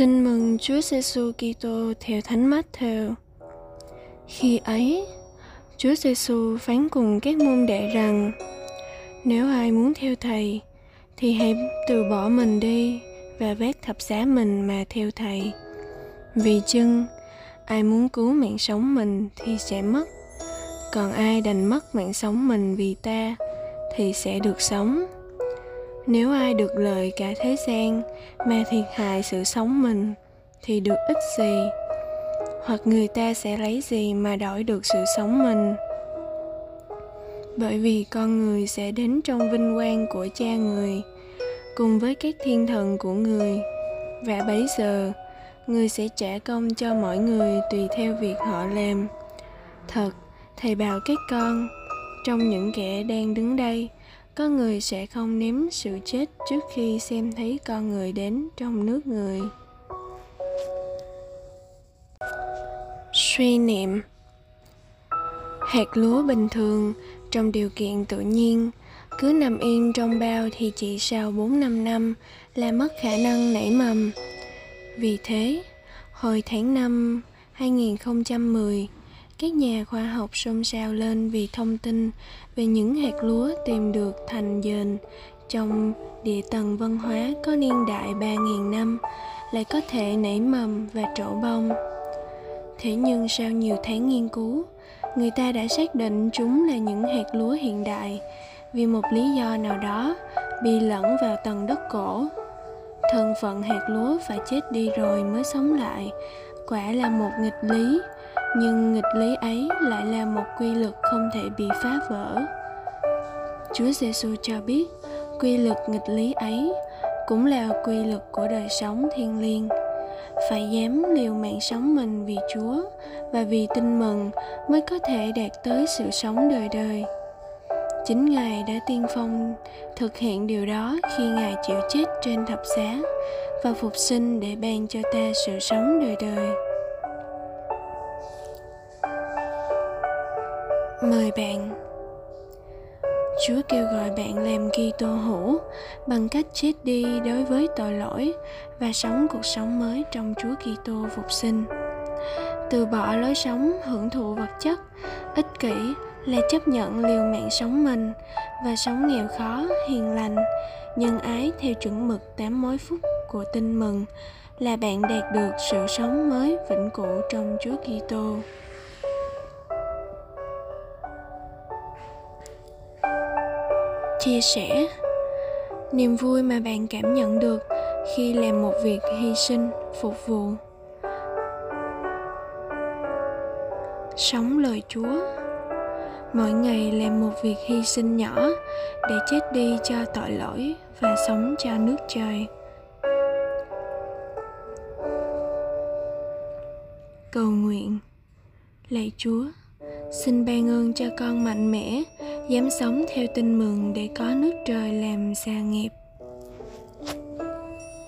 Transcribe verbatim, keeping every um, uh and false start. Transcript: Tin mừng Chúa Giêsu Kitô theo Thánh Matthew. Khi ấy, Chúa Giêsu phán cùng các môn đệ rằng: nếu ai muốn theo Thầy, thì hãy từ bỏ mình đi và vác thập giá mình mà theo Thầy. Vì chưng, ai muốn cứu mạng sống mình thì sẽ mất, còn ai đành mất mạng sống mình vì ta thì sẽ được sống. Nếu ai được lợi cả thế gian mà thiệt hại sự sống mình thì được ích gì? Hoặc người ta sẽ lấy gì mà đổi được sự sống mình? Bởi vì con người sẽ đến trong vinh quang của Cha người cùng với các thiên thần của người, và bấy giờ người sẽ trả công cho mọi người tùy theo việc họ làm. Thật, Thầy bảo các con, trong những kẻ đang đứng đây, có người sẽ không ném sự chết trước khi xem thấy con người đến trong nước người. Suy niệm. Hạt lúa bình thường trong điều kiện tự nhiên cứ nằm yên trong bao thì chỉ sau bốn đến năm năm là mất khả năng nảy mầm. Vì thế, hồi tháng năm hai nghìn không trăm mười, các nhà khoa học xôn xao lên vì thông tin về những hạt lúa tìm được thành dền trong địa tầng văn hóa có niên đại ba nghìn năm lại có thể nảy mầm và trổ bông. Thế nhưng sau nhiều tháng nghiên cứu, người ta đã xác định chúng là những hạt lúa hiện đại vì một lý do nào đó bị lẫn vào tầng đất cổ. Thân phận hạt lúa phải chết đi rồi mới sống lại, quả là một nghịch lý. Nhưng nghịch lý ấy lại là một quy luật không thể bị phá vỡ. Chúa Giêsu cho biết quy luật nghịch lý ấy cũng là quy luật của đời sống thiêng liêng. Phải dám liều mạng sống mình vì Chúa và vì tin mừng mới có thể đạt tới sự sống đời đời. Chính Ngài đã tiên phong thực hiện điều đó khi Ngài chịu chết trên thập giá và phục sinh để ban cho ta sự sống đời đời. Mời bạn. Chúa kêu gọi bạn làm Kitô hữu bằng cách chết đi đối với tội lỗi và sống cuộc sống mới trong Chúa Kitô phục sinh. Từ bỏ lối sống hưởng thụ vật chất, ích kỷ là chấp nhận liều mạng sống mình và sống nghèo khó, hiền lành, nhân ái theo chuẩn mực tám mối phúc của tin mừng là bạn đạt được sự sống mới vĩnh cửu trong Chúa Kitô. Chia sẻ. Niềm vui mà bạn cảm nhận được khi làm một việc hy sinh, phục vụ. Sống lời Chúa. Mỗi ngày làm một việc hy sinh nhỏ để chết đi cho tội lỗi và sống cho nước trời. Cầu nguyện. Lạy Chúa, xin ban ơn cho con mạnh mẽ dám sống theo tin mừng để có nước trời làm gia nghiệp.